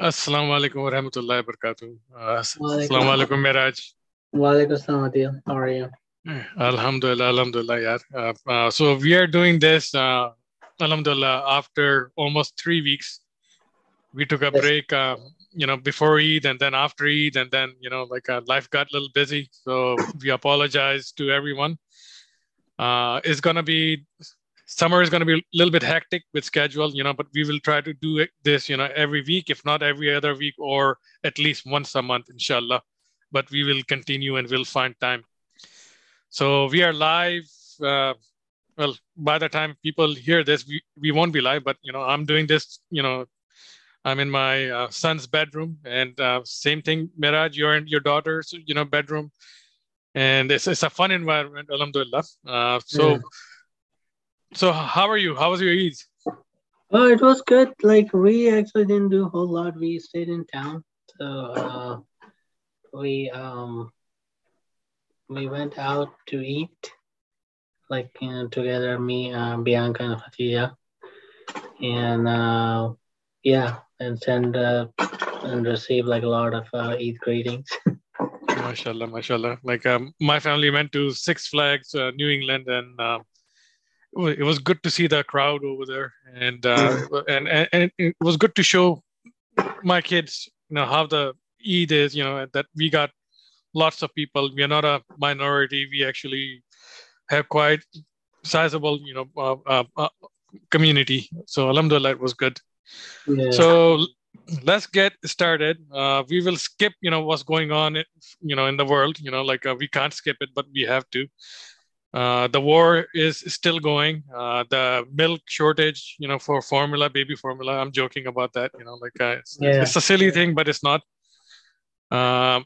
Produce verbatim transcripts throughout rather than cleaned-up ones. Assalamu alaikum wa rahmatullahi wa barakatuh. Uh, Assalamu alaikum, Miraj. Wa alaikum assalam, Adil. How are you? Alhamdulillah, alhamdulillah, yaar. Uh, uh, so we are doing this, uh, alhamdulillah, after almost three weeks. We took a break, uh, you know, before Eid and then after Eid, and then, you know, like uh, life got a little busy. So we apologize to everyone. Uh, it's going to be... Summer is going to be a little bit hectic with schedule, you know, but we will try to do this, you know, every week, if not every other week, or at least once a month, inshallah. But we will continue and we'll find time. So we are live. Uh, well, by the time people hear this, we, we won't be live, but, you know, I'm doing this, you know, I'm in my uh, son's bedroom, and uh, same thing, Miraj, you're in your daughter's, you know, bedroom. And it's, it's a fun environment, alhamdulillah. Uh, so... Yeah. So how are you? How was your Eid? Well, it was good. Like, we actually didn't do a whole lot. We stayed in town. So uh, we um we went out to eat, like, you know, together, me, uh, Bianca, and Fatia. And uh, yeah, and send uh, and receive like a lot of uh, Eid greetings. MashaAllah, MashaAllah. Like um, my family went to Six Flags, uh, New England, and. Uh, It was good to see the crowd over there, and uh, and, and and it was good to show my kids, you know, how the Eid is, you know, that we got lots of people. We are not a minority. We actually have quite sizable, you know, uh, uh, uh, community. So alhamdulillah, it was good. Yeah. So let's get started. Uh, we will skip, you know, what's going on, you know, in the world. You know, like uh, we can't skip it, but we have to. Uh, the war is still going. Uh, the milk shortage, you know, for formula, baby formula. I'm joking about that. You know, like uh, it's, yeah. it's a silly thing, but it's not. Uh,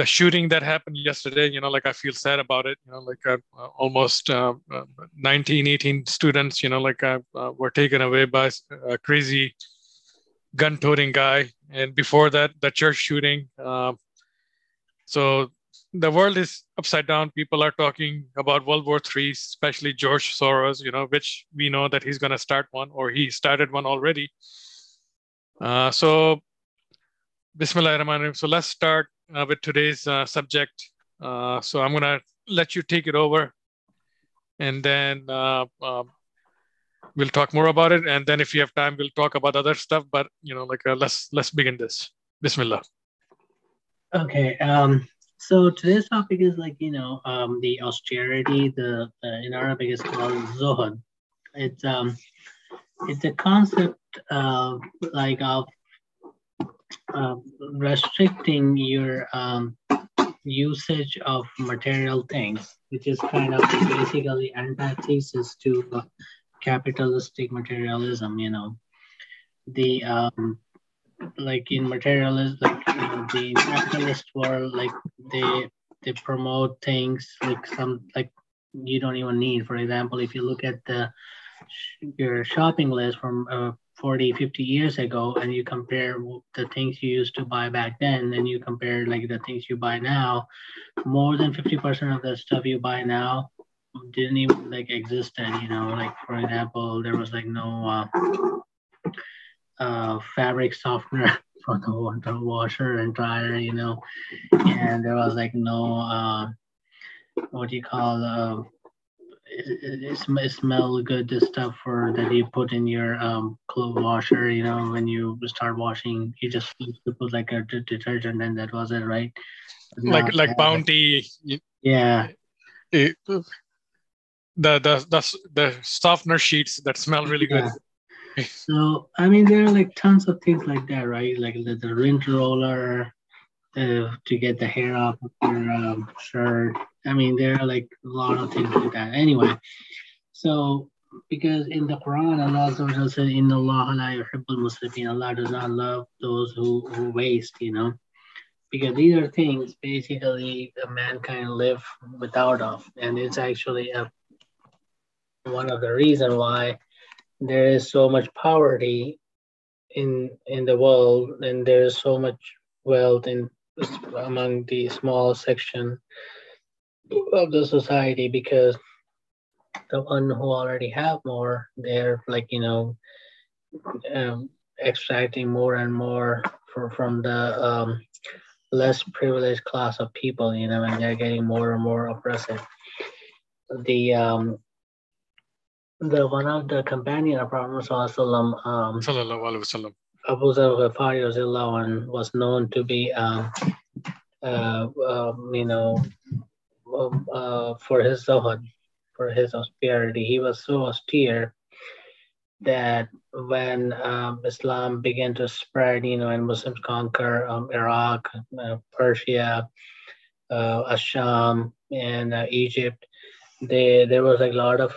the shooting that happened yesterday, you know, like I feel sad about it. You know, like uh, almost uh, nineteen, eighteen students, you know, like uh, uh, were taken away by a crazy gun-toting guy. And before that, the church shooting. Uh, so. The world is upside down. People are talking about World War Three, especially George Soros, you know, which we know that he's going to start one, or he started one already. Uh, so, Bismillahirrahmanirrahim. So let's start uh, with today's uh, subject. Uh, so I'm going to let you take it over, and then uh, um, we'll talk more about it. And then if you have time, we'll talk about other stuff. But, you know, like uh, let's let's begin this. Bismillah. Okay. Um... So today's topic is, like, you know, um, the austerity, the uh, in Arabic it's called Zuhd. It's um, it's a concept of like of uh, restricting your um, usage of material things, which is kind of basically antithesis to uh, capitalistic materialism. You know, the um, like in materialism, like, you know, the capitalist world, like they they promote things like some like you don't even need. For example, if you look at the your shopping list from uh, forty, fifty years ago, and you compare the things you used to buy back then, and you compare like the things you buy now, more than fifty percent of the stuff you buy now didn't even like exist then. You know, like, for example, there was like no uh, uh fabric softener for the, the washer and dryer, you know, and there was like no uh what do you call uh it, it, it smell good stuff for that you put in your um clothes washer. You know, when you start washing, you just put like a d- detergent, and that was it, right? Like no, like uh, Bounty, yeah, it, the, the the the softener sheets that smell really yeah. good. So, I mean, there are like tons of things like that, right? Like the, the rinse roller uh, to get the hair off of your um, shirt. I mean, there are like a lot of things like that. Anyway, so because in the Quran, Allah said, "Inna Allaha la yuhibbul musrifin." Allah does not love those who, who waste, you know, because these are things basically mankind live without of. And it's actually a, one of the reasons why there is so much poverty in in the world, and there is so much wealth in among the small section of the society, because the one who already have more, they're like, you know, um, extracting more and more for, from the um, less privileged class of people, you know, and they're getting more and more oppressive. The um, the one of the companion of Prophet Sallallahu um, Alaihi Wasallam, Abu Zafar, was known to be, um, uh, um, you know, uh, for his zuhd, for his austerity. He was so austere that when um, Islam began to spread, you know, and Muslims conquer um, Iraq, uh, Persia, uh, Asham, and uh, Egypt, they, there was like a lot of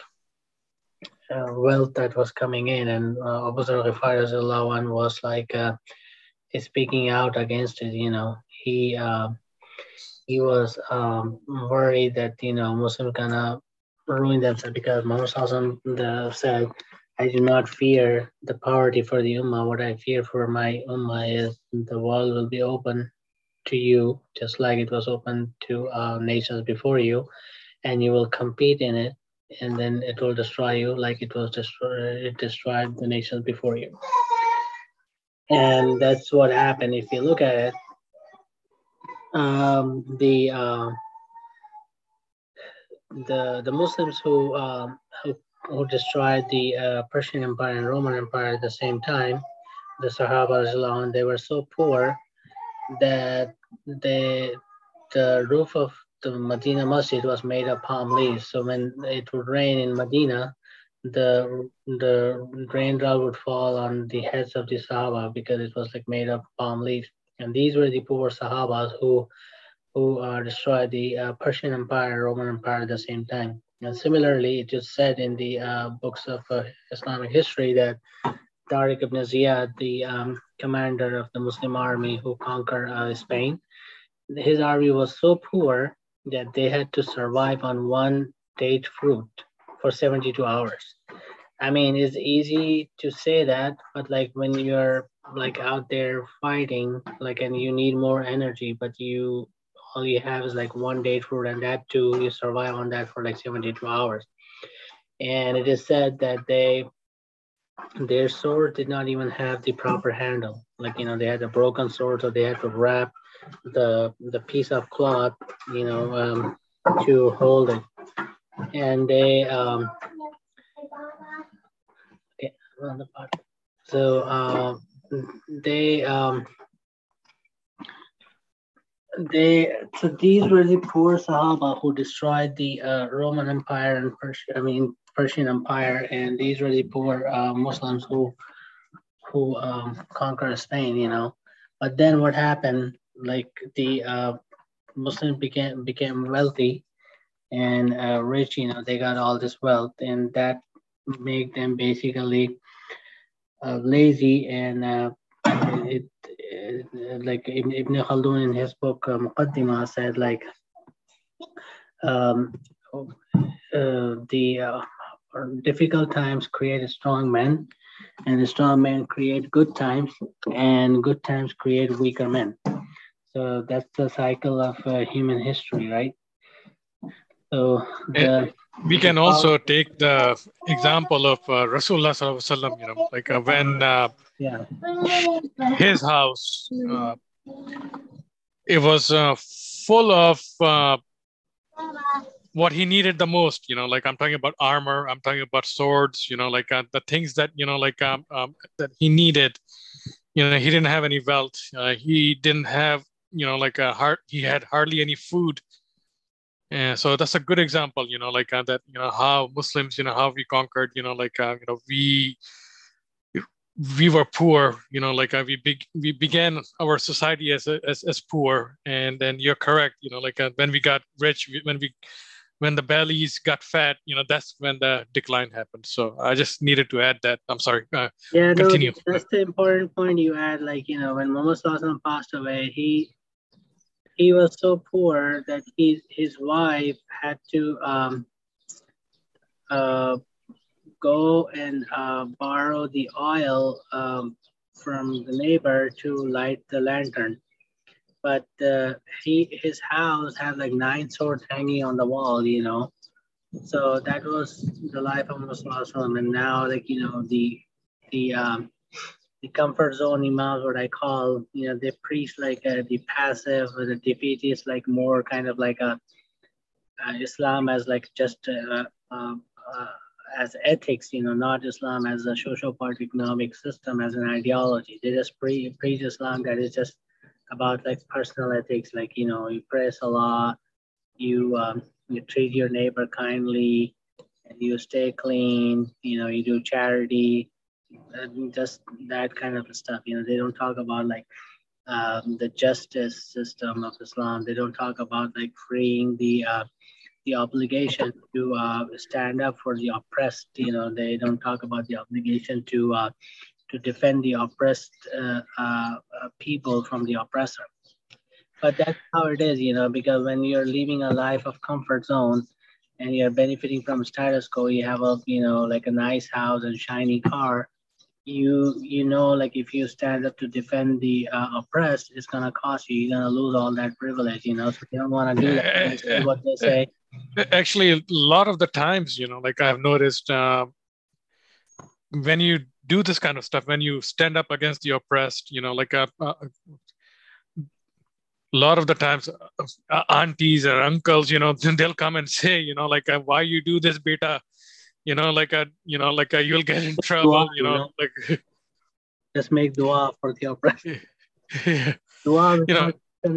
uh, wealth that was coming in, and uh, Abu Zafar was like uh, speaking out against it. You know, he uh, he was um, worried that, you know, Muslims gonna ruin themselves, because Mamo Sasan said, I do not fear the poverty for the Ummah. What I fear for my Ummah is the world will be open to you, just like it was open to uh, nations before you, and you will compete in it, and then it will destroy you like it was destroyed, it destroyed the nations before you. And that's what happened. If you look at it, um, the, uh, the the Muslims who, um, who who destroyed the uh, Persian Empire and Roman Empire at the same time, the Sahaba, they were so poor that they, the roof of the Medina Masjid was made of palm leaves. So when it would rain in Medina, the the raindrop would fall on the heads of the Sahaba, because it was like made of palm leaves. And these were the poor Sahabas who who uh, destroyed the uh, Persian Empire and Roman Empire at the same time. And similarly, it is said in the uh, books of uh, Islamic history that Tariq Ibn Ziyad, the um, commander of the Muslim army who conquered uh, Spain, his army was so poor that they had to survive on one date fruit for seventy-two hours. I mean, it's easy to say that, but like when you're like out there fighting, like, and you need more energy, but you all you have is like one date fruit, and that too, you survive on that for like seventy-two hours. And it is said that they, their sword did not even have the proper handle. Like, you know, they had a broken sword, so they had to wrap the the piece of cloth, you know, um, to hold it. And they, um, okay, on the part. So um, they, um, They so these were the poor Sahaba who destroyed the uh, Roman Empire and Persia, I mean Persian Empire, and these were the poor uh, Muslims who who um, conquered Spain, you know. But then what happened? Like the uh, Muslims became became wealthy and uh, rich, you know. They got all this wealth, and that made them basically uh, lazy, and uh, it. Like Ibn Khaldun in his book uh, Muqaddimah said, like um, uh, the uh, difficult times create strong men, and the strong men create good times, and good times create weaker men. So that's the cycle of uh, human history, right? So the, we can also take the example of uh, Rasulullah Sallallahu Alaihi Wasallam, you know, like uh, when uh, yeah. his house, uh, it was uh, full of uh, what he needed the most, you know, like I'm talking about armor, I'm talking about swords, you know, like uh, the things that, you know, like um, um, that he needed, you know, he didn't have any wealth, uh, he didn't have, you know, like a heart, he had hardly any food. Yeah, so that's a good example, you know, like uh, that, you know, how Muslims, you know, how we conquered, you know, like, uh, you know, we, we were poor, you know, like uh, we be- we began our society as, as, as poor. And then you're correct, you know, like uh, when we got rich, we, when we, when the bellies got fat, you know, that's when the decline happened. So I just needed to add that. I'm sorry. Uh, yeah, no, continue. That's the important point you add, like, you know, when Mamo Sasan passed away, he, He was so poor that he, his wife had to um, uh, go and uh, borrow the oil um, from the neighbor to light the lantern. But uh, he his house had like nine swords hanging on the wall, you know. So that was the life of Muslim. And now, like, you know, the the um, the comfort zone imams, what I call, you know, they preach like a, the passive, or the defeatist, like more kind of like a, uh, Islam as like just uh, uh, uh, as ethics, you know, not Islam as a social part economic system, as an ideology. They just pre preach Islam that is just about like personal ethics, like, you know, you pray Salah, you, um, you treat your neighbor kindly, and you stay clean, you know, you do charity, and just that kind of stuff. You know, they don't talk about like um, the justice system of Islam. They don't talk about like freeing the uh, the obligation to uh, stand up for the oppressed. You know, they don't talk about the obligation to uh, to defend the oppressed uh, uh, people from the oppressor. But that's how it is, you know, because when you're living a life of comfort zone, and you're benefiting from status quo, you have a, you know, like a nice house and shiny car, you you know, like if you stand up to defend the uh, oppressed, it's gonna cost you, you're gonna lose all that privilege, you know, so you don't wanna do that. Uh, uh, what they say. Actually, a lot of the times, you know, like I've noticed uh, when you do this kind of stuff, when you stand up against the oppressed, you know, like a, a A lot of the times, uh, aunties or uncles, you know, they'll come and say, you know, like, uh, why you do this, beta? You know, like, uh, you know, like uh, you'll get in trouble, dua, you know, you know, like. Just make dua for the oppressed. Yeah. Dua you know,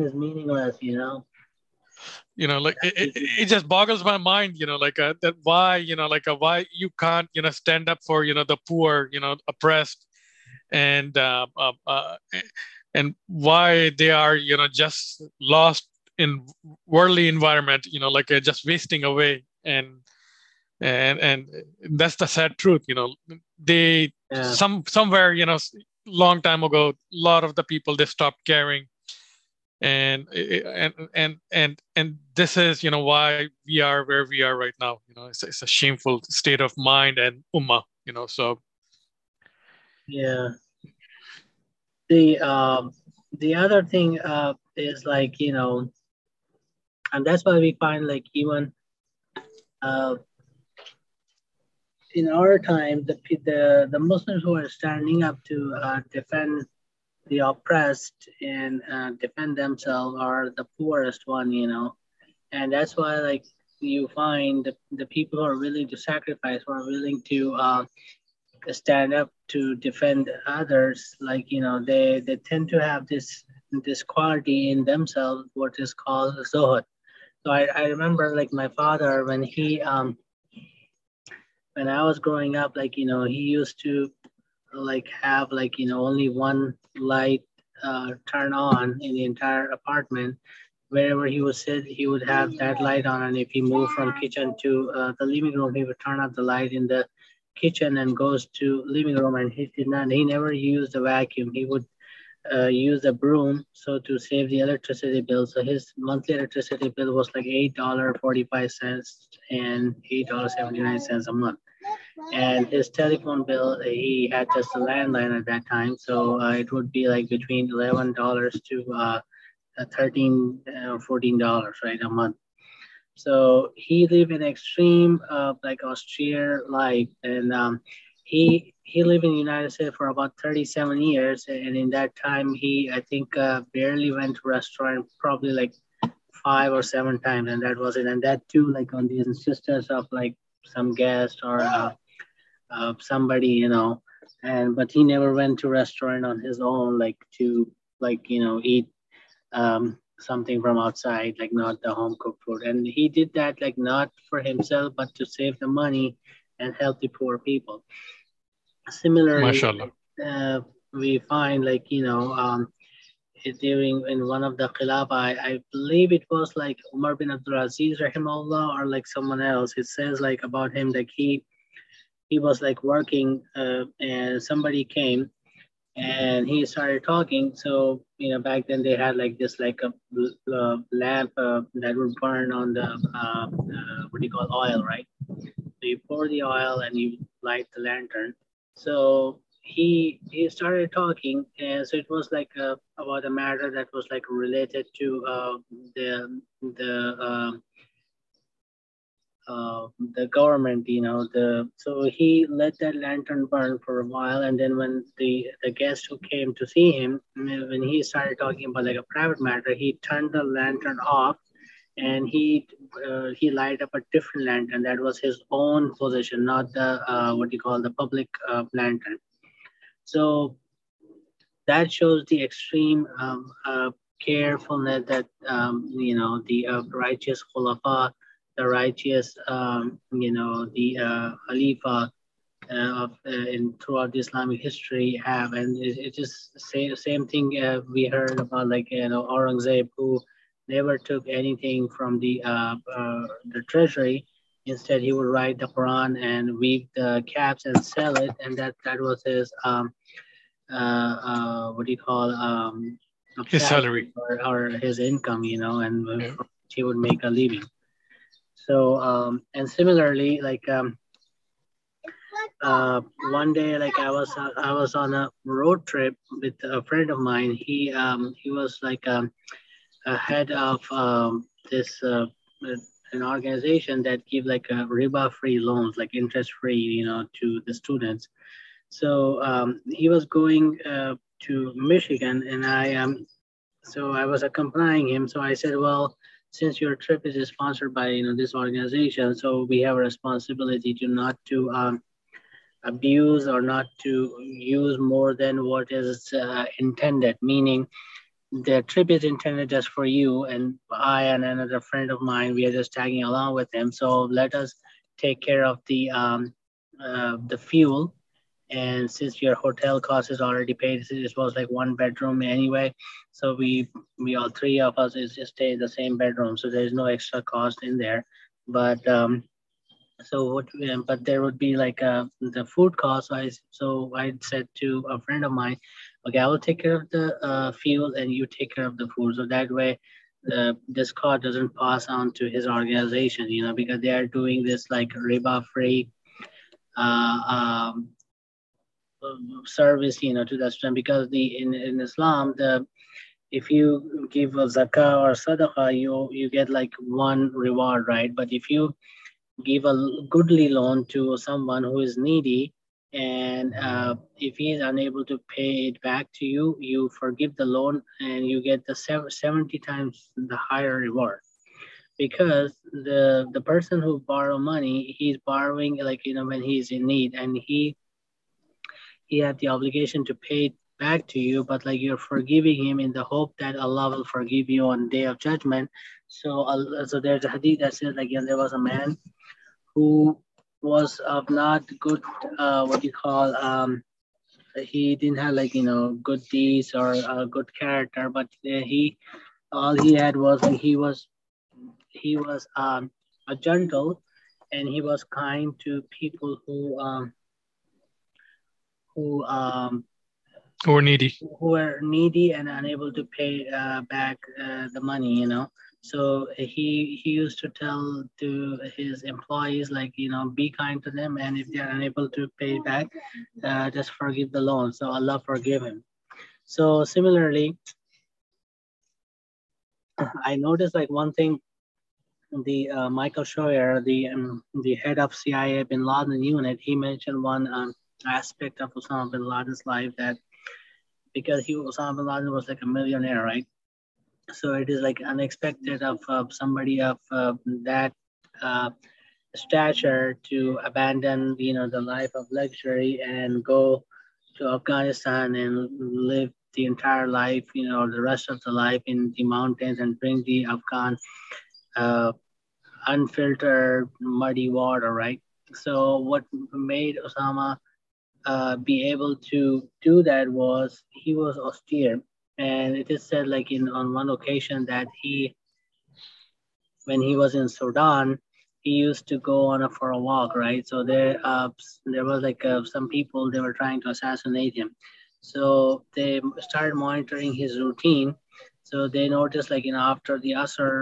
is meaningless, you know. You know, like, it, it, it just boggles my mind, you know, like, uh, that why, you know, like, uh, why you can't, you know, stand up for, you know, the poor, you know, oppressed, and, uh, uh, uh and why they are, you know, just lost in worldly environment, you know, like just wasting away. And, and, and that's the sad truth, you know, they, yeah. some, somewhere, you know, long time ago, a lot of the people, they stopped caring. And, and, and, and, and this is, you know, why we are where we are right now. You know, it's, it's a shameful state of mind and ummah, you know, so. Yeah. The um, the other thing uh, is like, you know, and that's why we find like even uh, in our time, the, the the Muslims who are standing up to uh, defend the oppressed and uh, defend themselves are the poorest one, you know, and that's why like you find the, the people who are willing to sacrifice, who are willing to uh, stand up to defend others, like, you know, they they tend to have this this quality in themselves, what is called Zuhd. So I, I remember like my father, when he um when I was growing up, like, you know, he used to like have like, you know, only one light uh turn on in the entire apartment. Wherever he would sit, he would have that light on, and if he moved from kitchen to uh, the living room, he would turn up the light in the kitchen and goes to living room, and he did not, he never used a vacuum. He would uh, use a broom, so to save the electricity bill. So his monthly electricity bill was like eight dollars and forty-five cents and eight dollars and seventy-nine cents a month. And his telephone bill, he had just a landline at that time. So uh, it would be like between eleven dollars to uh, thirteen or fourteen dollars, right, a month. So he lived an extreme, uh, like austere life, and um, he he lived in the United States for about thirty-seven years. And in that time, he I think uh, barely went to restaurant, probably like five or seven times, and that was it. And that too, like on the insistence of like some guest or uh, uh, somebody, you know. And but he never went to restaurant on his own, like to like you know eat. Um, something from outside, like not the home cooked food. And he did that like not for himself, but to save the money and help the poor people. Similarly, uh, we find like, you know, um, during in one of the Khilafah, I, I believe it was like Umar bin Abdul Aziz, rahimahullah, or like someone else. It says like about him that he, he was like working uh, and somebody came and he started talking. So, you know, back then they had like this, like a uh, lamp uh, that would burn on the, uh, uh, what do you call oil, right? So you pour the oil and you light the lantern. So he he started talking. And so it was like a, about a matter that was like related to uh, the, the uh, uh, the government, you know, the so he let that lantern burn for a while. And then when the, the guest who came to see him, when he started talking about like a private matter, he turned the lantern off and he uh, he lighted up a different lantern that was his own possession, not the, uh, what you call the public uh, lantern. So that shows the extreme um, uh, carefulness that, um, you know, the uh, righteous khulafa, the righteous, um, you know, the uh, khalifa uh, of, uh, in, throughout the Islamic history have. And it, it just say the same thing uh, we heard about, like, you know, Aurangzeb, who never took anything from the, uh, uh, the treasury. Instead, he would write the Quran and weave the caps and sell it. And that, that was his, um, uh, uh, what do you call, um, his salary or, or his income, you know, and yeah. he would make a living. So, um, and similarly, like um, uh, one day, like I was, uh, I was on a road trip with a friend of mine. He, um, he was like um, a head of um, this uh, an organization that give like a riba-free loans, like interest-free, you know, to the students. So um, he was going uh, to Michigan, and I um, so I was accompanying him. So I said, well, since your trip is sponsored by, you know, this organization, so we have a responsibility to not to um, abuse or not to use more than what is uh, intended. Meaning, the trip is intended just for you, and I and another friend of mine, we are just tagging along with him. So let us take care of the um, uh, the fuel. And since your hotel cost is already paid, this was like one bedroom anyway. So we, we all three of us is just stay in the same bedroom. So there's no extra cost in there. But um, so what? But there would be like a, the food cost. So I, so I said to a friend of mine, okay, I will take care of the uh, fuel and you take care of the food. So that way, uh, this cost doesn't pass on to his organization, you know, because they are doing this like riba-free uh, um, service, you know, to the student, because the in, in Islam, the if you give a zakah or sadaqah, you you get like one reward, right? But if you give a goodly loan to someone who is needy, and uh, if he is unable to pay it back to you, you forgive the loan and you get the seventy times the higher reward. Because the the person who borrows money, he's borrowing, like, you know, when he's in need, and he he had the obligation to pay it back to you, but like you're forgiving him in the hope that Allah will forgive you on Day of Judgment. So, uh, so there's a hadith that says, like, you know, there was a man who was of not good, uh, what you call, um, he didn't have, like, you know, good deeds or uh, good character, but he, all he had was he was, he was um, a gentle, and he was kind to people who. Um, who um who are needy who are needy and unable to pay uh, back uh, the money, you know. So he he used to tell to his employees, like, you know, be kind to them, and if they are unable to pay back, uh, just forgive the loan, so Allah forgive him. So similarly, I noticed like one thing, the uh, Michael Scheuer, the um, the head of C I A Bin Laden unit, he mentioned one um, aspect of Osama bin Laden's life, that because he Osama bin Laden was like a millionaire, right? So it is like unexpected of uh, somebody of uh, that uh, stature to abandon, you know, the life of luxury and go to Afghanistan and live the entire life, you know, the rest of the life in the mountains and drink the Afghan uh, unfiltered muddy water, right? So what made Osama Uh, be able to do that was he was austere, and it is said, like, in on one occasion that he, when he was in Sudan, he used to go on a for a walk, right? So there uh, there was like uh, some people, they were trying to assassinate him, so they started monitoring his routine. So they noticed, like, you know, after the Asr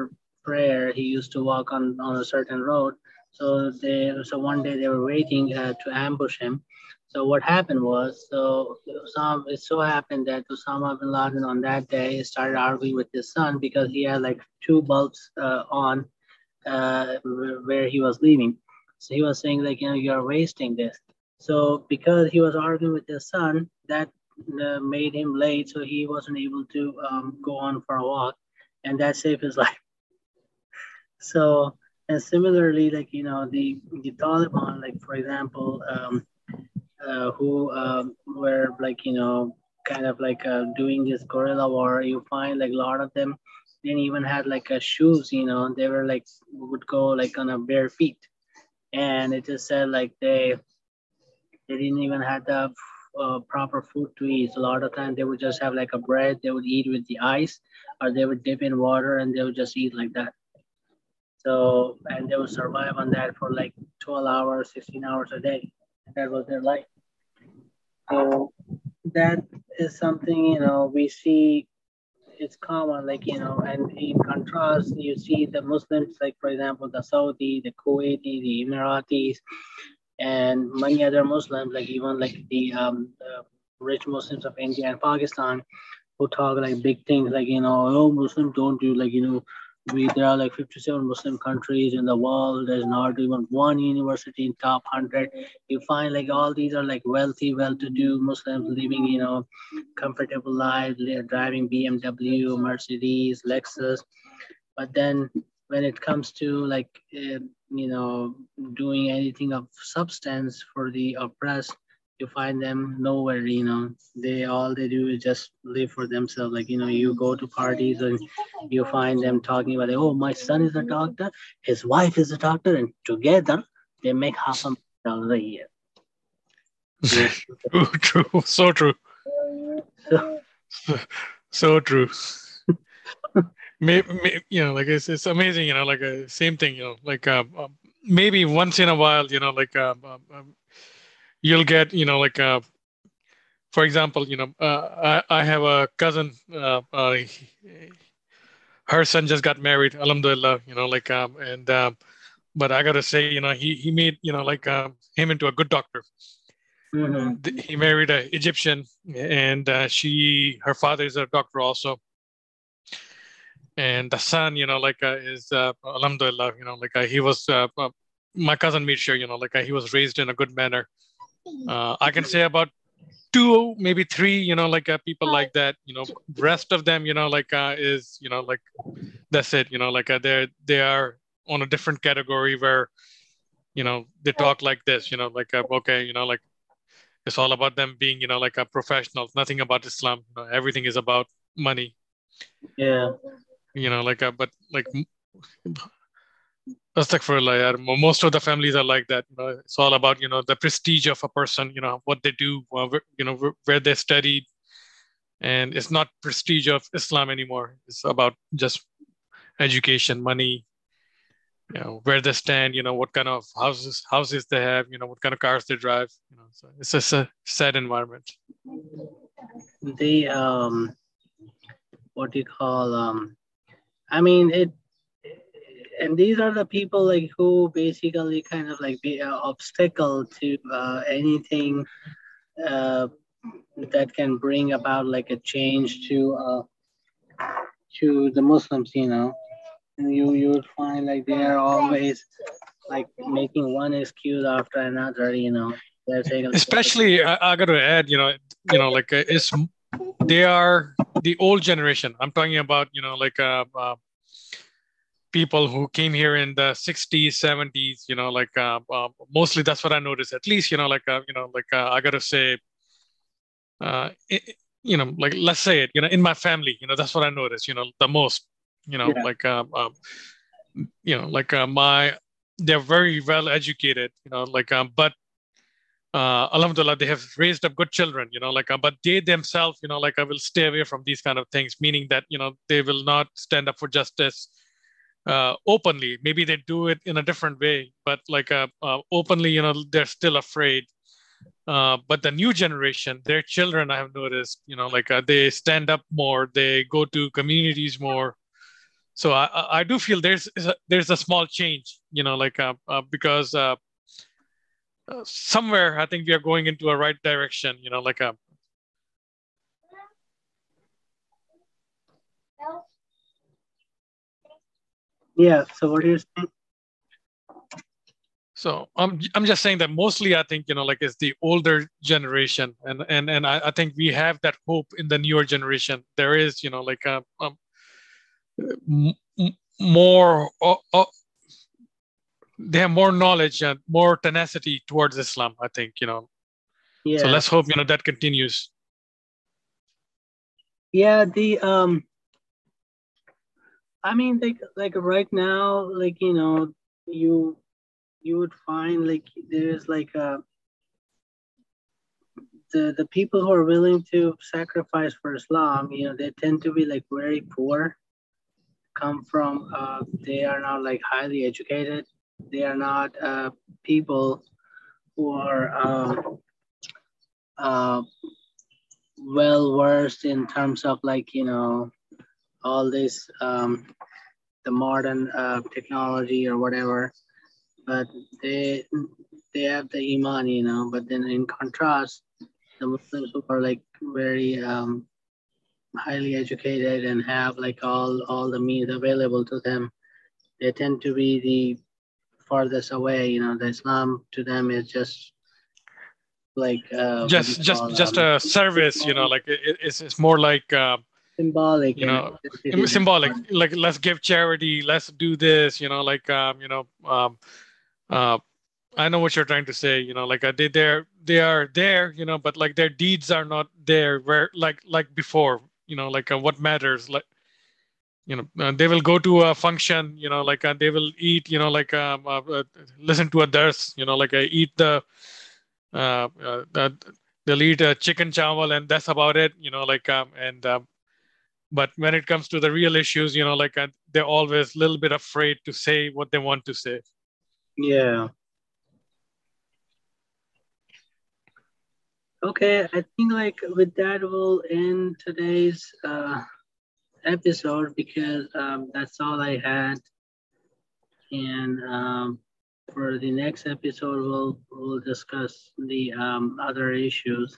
prayer, he used to walk on on a certain road. So they so one day they were waiting uh, to ambush him. So what happened was, so Osama, it so happened that Osama bin Laden on that day started arguing with his son, because he had like two bulbs uh, on uh, where he was living. So he was saying like, you know, you are wasting this. So because he was arguing with his son, that uh, made him late. So he wasn't able to um, go on for a walk, and that saved his life. So, and similarly, like, you know, the, the Taliban, like, for example, um, uh, who um, were like, you know, kind of like uh, doing this guerrilla war, you find like a lot of them didn't even had like a shoes, you know, they were like, would go like on a bare feet. And it just said like they, they didn't even have the uh, proper food to eat. So a lot of times they would just have like a bread, they would eat with the ice, or they would dip in water and they would just eat like that. So, and they would survive on that for like twelve hours, sixteen hours a day. That was their life. So that is something, you know, we see it's common, like, you know, and in contrast, you see the Muslims, like, for example, the Saudi, the Kuwaiti, the Emiratis, and many other Muslims, like even like the, um, the rich Muslims of India and Pakistan, who talk like big things, like, you know, oh, Muslims don't do, like, you know, we, there are like fifty-seven Muslim countries in the world. There's not even one university in top one hundred. You find like all these are like wealthy, well-to-do Muslims living, you know, comfortable lives, driving B M W, Mercedes, Lexus. But then when it comes to like, uh, you know, doing anything of substance for the oppressed, you find them nowhere, you know. They, all they do is just live for themselves. Like, you know, you go to parties and you find them talking about, oh, my son is a doctor, his wife is a doctor, and together they make half a million dollars a year. True, true, so true. So, so true. maybe, maybe, you know, like it's, it's amazing, you know, like uh, same thing, you know, like uh, uh, maybe once in a while, you know, like, uh, uh, um, you'll get, you know, like, uh, for example, you know, uh, I, I have a cousin, uh, uh, he, her son just got married, alhamdulillah, you know, like, um, and, uh, but I got to say, you know, he, he made, you know, like uh, him into a good doctor. Mm-hmm. He married an Egyptian, and uh, she, her father is a doctor also. And the son, you know, like, uh, is, uh, alhamdulillah, you know, like, uh, he was, uh, uh, my cousin made sure, you know, like, uh, he was raised in a good manner. Uh, I can say about two, maybe three, you know, like uh, people like that, you know, rest of them, you know, like uh, is, you know, like, that's it, you know, like uh, they're, they are on a different category where, you know, they talk like this, you know, like, uh, okay, you know, like, it's all about them being, you know, like a professional, nothing about Islam, you know, everything is about money. Yeah. You know, like, uh, but like, most of the families are like that. You know, it's all about, you know, the prestige of a person, you know, what they do, you know, where they studied. And it's not prestige of Islam anymore. It's about just education, money, you know, where they stand, you know, what kind of houses houses they have, you know, what kind of cars they drive. You know, so it's just a sad environment. The, um, what do you call, um, I mean, it, and these are the people like who basically kind of like be an obstacle to uh, anything uh, that can bring about like a change to uh, to the Muslims, you know. And you you would find like they are always like making one excuse after another, you know. They're taking- Especially, I, I got to add, you know, you know, like it's they are the old generation. I'm talking about, you know, like. Uh, uh, people who came here in the sixties, seventies, you know, like uh, uh, mostly that's what I noticed. At least, you know, like, uh, you know, like uh, I got to say, uh, it, you know, like, let's say it, you know, in my family, you know, that's what I noticed, you know, the most, you know, yeah. like, uh, um, you know, like uh, my, they're very well educated, you know, like, um, but uh, alhamdulillah, they have raised up good children, you know, like, uh, but they themselves, you know, like I will stay away from these kind of things, meaning that, you know, they will not stand up for justice. Uh, openly, maybe they do it in a different way, but like uh, uh, openly, you know, they're still afraid. Uh, but the new generation, their children, I have noticed, you know, like uh, they stand up more, they go to communities more. So I, I do feel there's there's a small change, you know, like uh, uh, because uh, uh, somewhere I think we are going into a right direction, you know, like a. Uh, Yeah, so what do you think? So I'm I'm just saying that mostly I think, you know, like it's the older generation, and and and I, I think we have that hope in the newer generation. There is, you know, like a, a m- more uh, uh, they have more knowledge and more tenacity towards Islam, I think, you know. Yeah. So let's hope, you know, that continues. Yeah, the um, I mean, like like right now, like, you know, you. you would find like there's like a, the the people who are willing to sacrifice for Islam, you know, they tend to be like very poor, come from, uh, they are not like highly educated. They are not uh, people who are uh, uh, well-versed in terms of like, you know, all this, um, the modern uh, technology or whatever. But they they have the iman, you know. But then in contrast, the Muslims who are like very um, highly educated and have like all, all the means available to them, they tend to be the farthest away, you know. The Islam to them is just like uh, just just call, just um, a service, you know. Like it, it's it's more like uh, symbolic, you know, know symbolic. Like let's give charity, let's do this, you know. Like um, you know. Um, Uh, I know what you're trying to say, you know, like I did there, they are there, you know, but like their deeds are not there where, like, like before, you know, like uh, what matters, like, you know, uh, they will go to a function, you know, like uh, they will eat, you know, like, um, uh, uh, listen to a dars, you know, like I uh, eat the, uh, uh, uh, they'll eat a chicken chawal and that's about it, you know, like, um, and, um, but when it comes to the real issues, you know, like uh, they're always a little bit afraid to say what they want to say. Yeah. Okay, I think like with that we'll end today's uh, episode because um, that's all I had. And um, for the next episode, we'll we'll discuss the um, other issues.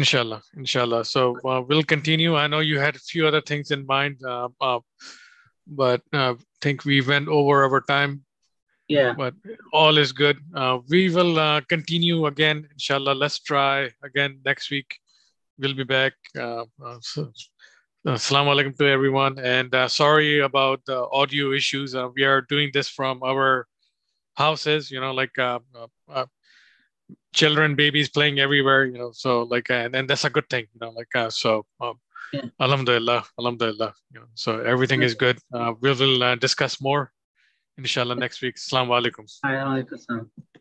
Inshallah, inshallah. So uh, we'll continue. I know you had a few other things in mind, uh, uh, but I uh, think we went over our time. Yeah. But all is good. Uh, we will uh, continue again, inshallah. Let's try again next week. We'll be back. Uh, uh, so, uh, Assalamu alaikum to everyone. And uh, sorry about the audio issues. Uh, we are doing this from our houses, you know, like uh, uh, uh, children, babies playing everywhere, you know. So, like, and, and that's a good thing, you know, like, uh, so. Um, Yeah. Alhamdulillah, Alhamdulillah. You know, so everything is good. Uh, we will uh, discuss more, inshallah, next week. Assalamu alaikum.